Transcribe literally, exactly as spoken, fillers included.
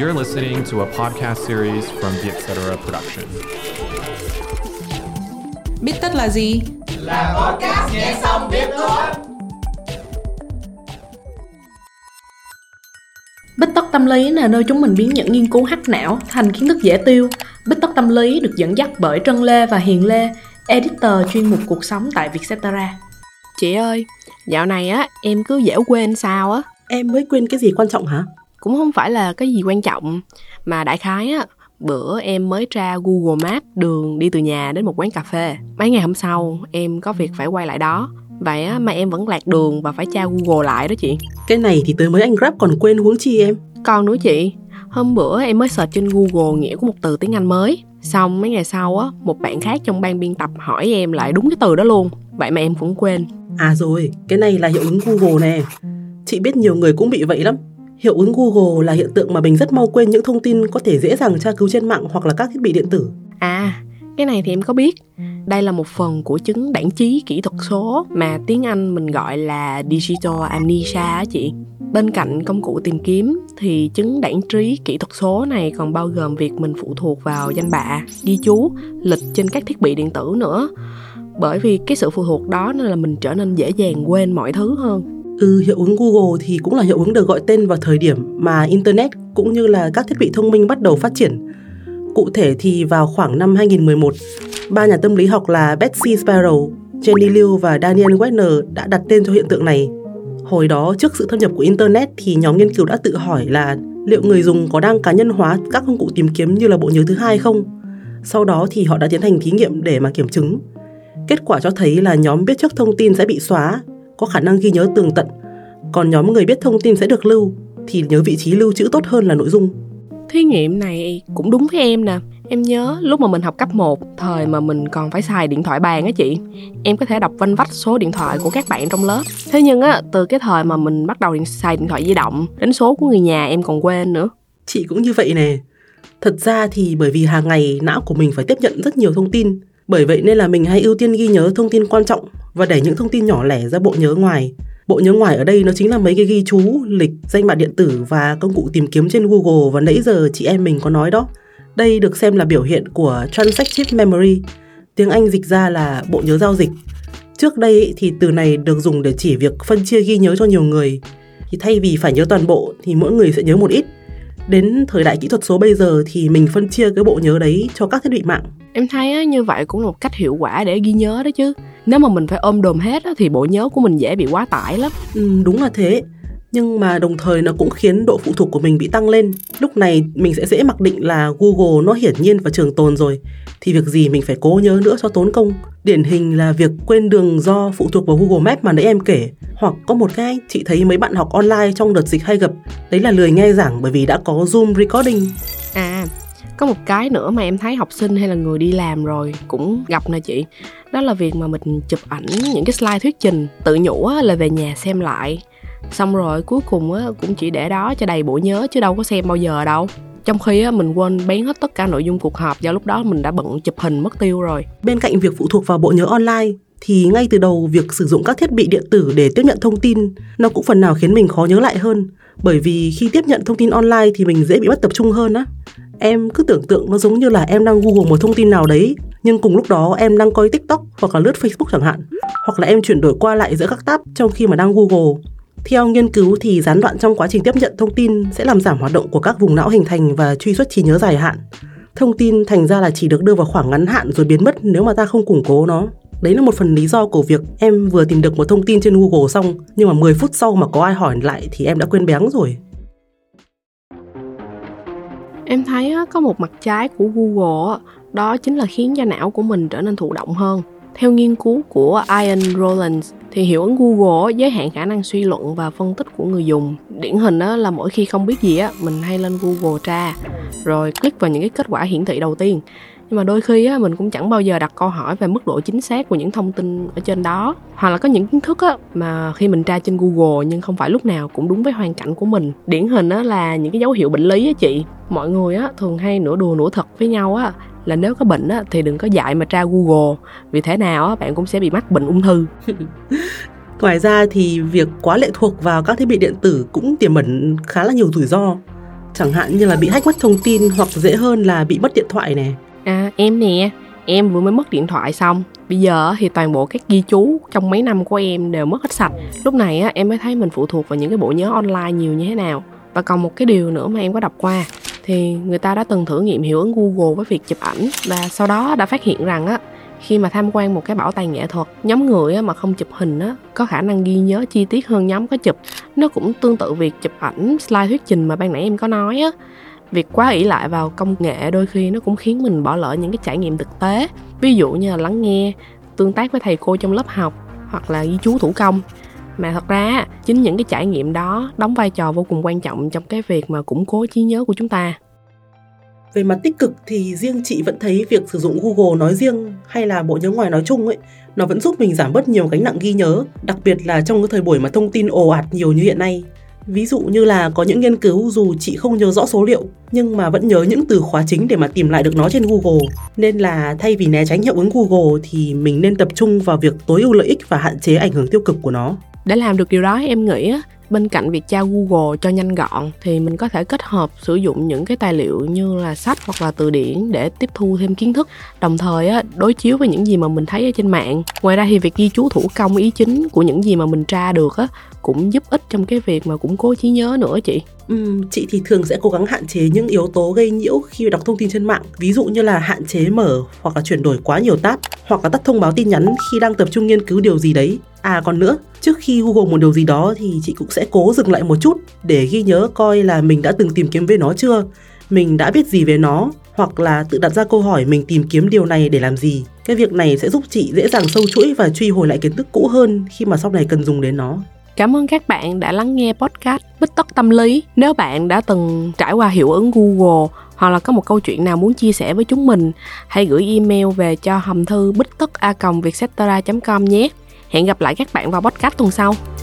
You're listening to a podcast series from Vietcetera Production. Biết tất là gì? Là podcast nghe xong biết thôi. Bít tất tâm lý là nơi chúng mình biến những nghiên cứu hack não thành kiến thức dễ tiêu. Bít tất tâm lý được dẫn dắt bởi Trân Lê và Hiền Lê, editor chuyên mục cuộc sống tại Vietcetera. Chị ơi, dạo này á em cứ dễ quên sao á. Em mới quên cái gì quan trọng hả? Cũng không phải là cái gì quan trọng, mà đại khái á, bữa em mới tra Google Maps đường đi từ nhà đến một quán cà phê. Mấy ngày hôm sau, em có việc phải quay lại đó. Vậy á, mà em vẫn lạc đường và phải tra Google lại đó chị. Cái này thì tới mới anh Grab còn quên huống chi em. Còn nữa chị, hôm bữa em mới search trên Google nghĩa của một từ tiếng Anh mới. Xong mấy ngày sau á, một bạn khác trong ban biên tập hỏi em lại đúng cái từ đó luôn. Vậy mà em cũng quên. À rồi, cái này là hiệu ứng Google nè. Chị biết nhiều người cũng bị vậy lắm. Hiệu ứng Google là hiện tượng mà mình rất mau quên những thông tin có thể dễ dàng tra cứu trên mạng hoặc là các thiết bị điện tử. À, cái này thì em có biết. Đây là một phần của chứng đãng trí kỹ thuật số mà tiếng Anh mình gọi là Digital Amnesia á chị. Bên cạnh công cụ tìm kiếm thì chứng đãng trí kỹ thuật số này còn bao gồm việc mình phụ thuộc vào danh bạ, ghi chú, lịch trên các thiết bị điện tử nữa. Bởi vì cái sự phụ thuộc đó nên là mình trở nên dễ dàng quên mọi thứ hơn. Ừ, hiệu ứng Google thì cũng là hiệu ứng được gọi tên vào thời điểm mà Internet cũng như là các thiết bị thông minh bắt đầu phát triển. Cụ thể thì vào khoảng năm hai nghìn mười một, ba nhà tâm lý học là Betsy Sparrow, Jenny Liu và Daniel Wagner đã đặt tên cho hiện tượng này. Hồi đó, trước sự thâm nhập của Internet thì nhóm nghiên cứu đã tự hỏi là liệu người dùng có đang cá nhân hóa các công cụ tìm kiếm như là bộ nhớ thứ hai không? Sau đó thì họ đã tiến hành thí nghiệm để mà kiểm chứng. Kết quả cho thấy là nhóm biết trước thông tin sẽ bị xóa, có khả năng ghi nhớ tường tận, còn nhóm người biết thông tin sẽ được lưu thì nhớ vị trí lưu trữ tốt hơn là nội dung. Thí nghiệm này cũng đúng với em nè. Em nhớ lúc mà mình học cấp một, thời mà mình còn phải xài điện thoại bàn á chị, em có thể đọc vanh vách số điện thoại của các bạn trong lớp. Thế nhưng á, từ cái thời mà mình bắt đầu xài điện thoại di động đến số của người nhà em còn quên nữa. Chị cũng như vậy nè. Thật ra thì bởi vì hàng ngày não của mình phải tiếp nhận rất nhiều thông tin, bởi vậy nên là mình hay ưu tiên ghi nhớ thông tin quan trọng và đẩy những thông tin nhỏ lẻ ra bộ nhớ ngoài. Bộ nhớ ngoài ở đây nó chính là mấy cái ghi chú, lịch, danh bạ điện tử và công cụ tìm kiếm trên Google và nãy giờ chị em mình có nói đó. Đây được xem là biểu hiện của Transactive Memory, tiếng Anh dịch ra là bộ nhớ giao dịch. Trước đây thì từ này được dùng để chỉ việc phân chia ghi nhớ cho nhiều người. Thì thay vì phải nhớ toàn bộ thì mỗi người sẽ nhớ một ít. Đến thời đại kỹ thuật số bây giờ thì mình phân chia cái bộ nhớ đấy cho các thiết bị mạng. Em thấy như vậy cũng là một cách hiệu quả để ghi nhớ đó chứ. Nếu mà mình phải ôm đồm hết thì bộ nhớ của mình dễ bị quá tải lắm. Ừ, đúng là thế. Nhưng mà đồng thời nó cũng khiến độ phụ thuộc của mình bị tăng lên. Lúc này mình sẽ dễ mặc định là Google nó hiển nhiên và trường tồn rồi, thì việc gì mình phải cố nhớ nữa cho tốn công. Điển hình là việc quên đường do phụ thuộc vào Google Maps mà nãy em kể. Hoặc có một cái chị thấy mấy bạn học online trong đợt dịch hay gặp, đấy là lười nghe giảng bởi vì đã có Zoom recording. À, có một cái nữa mà em thấy học sinh hay là người đi làm rồi cũng gặp nè chị. Đó là việc mà mình chụp ảnh những cái slide thuyết trình, tự nhủ là về nhà xem lại. Xong rồi cuối cùng á, cũng chỉ để đó cho đầy bộ nhớ chứ đâu có xem bao giờ đâu. Trong khi á, mình quên bén hết tất cả nội dung cuộc họp do lúc đó mình đã bận chụp hình mất tiêu rồi. Bên cạnh việc phụ thuộc vào bộ nhớ online thì ngay từ đầu việc sử dụng các thiết bị điện tử để tiếp nhận thông tin nó cũng phần nào khiến mình khó nhớ lại hơn. Bởi vì khi tiếp nhận thông tin online thì mình dễ bị mất tập trung hơn á. Em cứ tưởng tượng nó giống như là em đang Google một thông tin nào đấy, nhưng cùng lúc đó em đang coi TikTok hoặc là lướt Facebook chẳng hạn. Hoặc là em chuyển đổi qua lại giữa các tab trong khi mà đang Google. Theo nghiên cứu thì gián đoạn trong quá trình tiếp nhận thông tin sẽ làm giảm hoạt động của các vùng não hình thành và truy xuất trí nhớ dài hạn. Thông tin thành ra là chỉ được đưa vào khoảng ngắn hạn rồi biến mất nếu mà ta không củng cố nó. Đấy là một phần lý do của việc em vừa tìm được một thông tin trên Google xong, nhưng mà mười phút sau mà có ai hỏi lại thì em đã quên béng rồi. Em thấy có một mặt trái của Google, đó chính là khiến cho não của mình trở nên thụ động hơn. Theo nghiên cứu của Ian Rollins, thì hiệu ứng Google giới hạn khả năng suy luận và phân tích của người dùng. Điển hình là mỗi khi không biết gì, mình hay lên Google tra, rồi click vào những cái kết quả hiển thị đầu tiên. Nhưng mà đôi khi mình cũng chẳng bao giờ đặt câu hỏi về mức độ chính xác của những thông tin ở trên đó. Hoặc là có những kiến thức mà khi mình tra trên Google nhưng không phải lúc nào cũng đúng với hoàn cảnh của mình. Điển hình là những cái dấu hiệu bệnh lý á chị. Mọi người thường hay nửa đùa nửa thật với nhau á, là nếu có bệnh á, thì đừng có dại mà tra Google, vì thế nào á, bạn cũng sẽ bị mắc bệnh ung thư. Ngoài ra thì việc quá lệ thuộc vào các thiết bị điện tử cũng tiềm ẩn khá là nhiều rủi ro. chẳng hạn như là bị hack mất thông tin hoặc dễ hơn là bị mất điện thoại này. À, em nè, em vừa mới mất điện thoại xong. Bây giờ thì toàn bộ các ghi chú trong mấy năm của em đều mất hết sạch. Lúc này á, em mới thấy mình phụ thuộc vào những cái bộ nhớ online nhiều như thế nào. Và còn một cái điều nữa mà em có đọc qua, thì người ta đã từng thử nghiệm hiệu ứng Google với việc chụp ảnh, và sau đó đã phát hiện rằng á, khi mà tham quan một cái bảo tàng nghệ thuật, nhóm người á, mà không chụp hình á, có khả năng ghi nhớ chi tiết hơn nhóm có chụp. Nó cũng tương tự việc chụp ảnh slide thuyết trình mà ban nãy em có nói á. Việc quá ỷ lại vào công nghệ đôi khi nó cũng khiến mình bỏ lỡ những cái trải nghiệm thực tế, ví dụ như là lắng nghe, tương tác với thầy cô trong lớp học, hoặc là ghi chú thủ công. Mà thật ra chính những cái trải nghiệm đó đóng vai trò vô cùng quan trọng trong cái việc mà củng cố trí nhớ của chúng ta. Về mặt tích cực thì riêng chị vẫn thấy việc sử dụng Google nói riêng hay là bộ nhớ ngoài nói chung ấy, nó vẫn giúp mình giảm bớt nhiều gánh nặng ghi nhớ, đặc biệt là trong cái thời buổi mà thông tin ồ ạt nhiều như hiện nay. Ví dụ như là có những nghiên cứu dù chị không nhớ rõ số liệu nhưng mà vẫn nhớ những từ khóa chính để mà tìm lại được nó trên Google. Nên là thay vì né tránh hiệu ứng Google thì mình nên tập trung vào việc tối ưu lợi ích và hạn chế ảnh hưởng tiêu cực của nó. Để làm được điều đó, em nghĩ bên cạnh việc tra Google cho nhanh gọn thì mình có thể kết hợp sử dụng những cái tài liệu như là sách hoặc là từ điển để tiếp thu thêm kiến thức, đồng thời đối chiếu với những gì mà mình thấy ở trên mạng. Ngoài ra thì việc ghi chú thủ công ý chính của những gì mà mình tra được cũng giúp ích trong cái việc mà củng cố trí nhớ nữa chị. Ừ, chị thì thường sẽ cố gắng hạn chế những yếu tố gây nhiễu khi đọc thông tin trên mạng, ví dụ như là hạn chế mở hoặc là chuyển đổi quá nhiều tab, hoặc là tắt thông báo tin nhắn khi đang tập trung nghiên cứu điều gì đấy. À còn nữa, trước khi Google một điều gì đó thì chị cũng sẽ cố dừng lại một chút để ghi nhớ coi là mình đã từng tìm kiếm về nó chưa, mình đã biết gì về nó, hoặc là tự đặt ra câu hỏi mình tìm kiếm điều này để làm gì. Cái việc này sẽ giúp chị dễ dàng sâu chuỗi và truy hồi lại kiến thức cũ hơn khi mà sau này cần dùng đến nó. Cảm ơn các bạn đã lắng nghe podcast Bích Tất Tâm Lý. Nếu bạn đã từng trải qua hiệu ứng Google hoặc là có một câu chuyện nào muốn chia sẻ với chúng mình, hãy gửi email về cho hòm thư bích tất a còng vietcetera chấm com nhé. Hẹn gặp lại các bạn vào podcast tuần sau.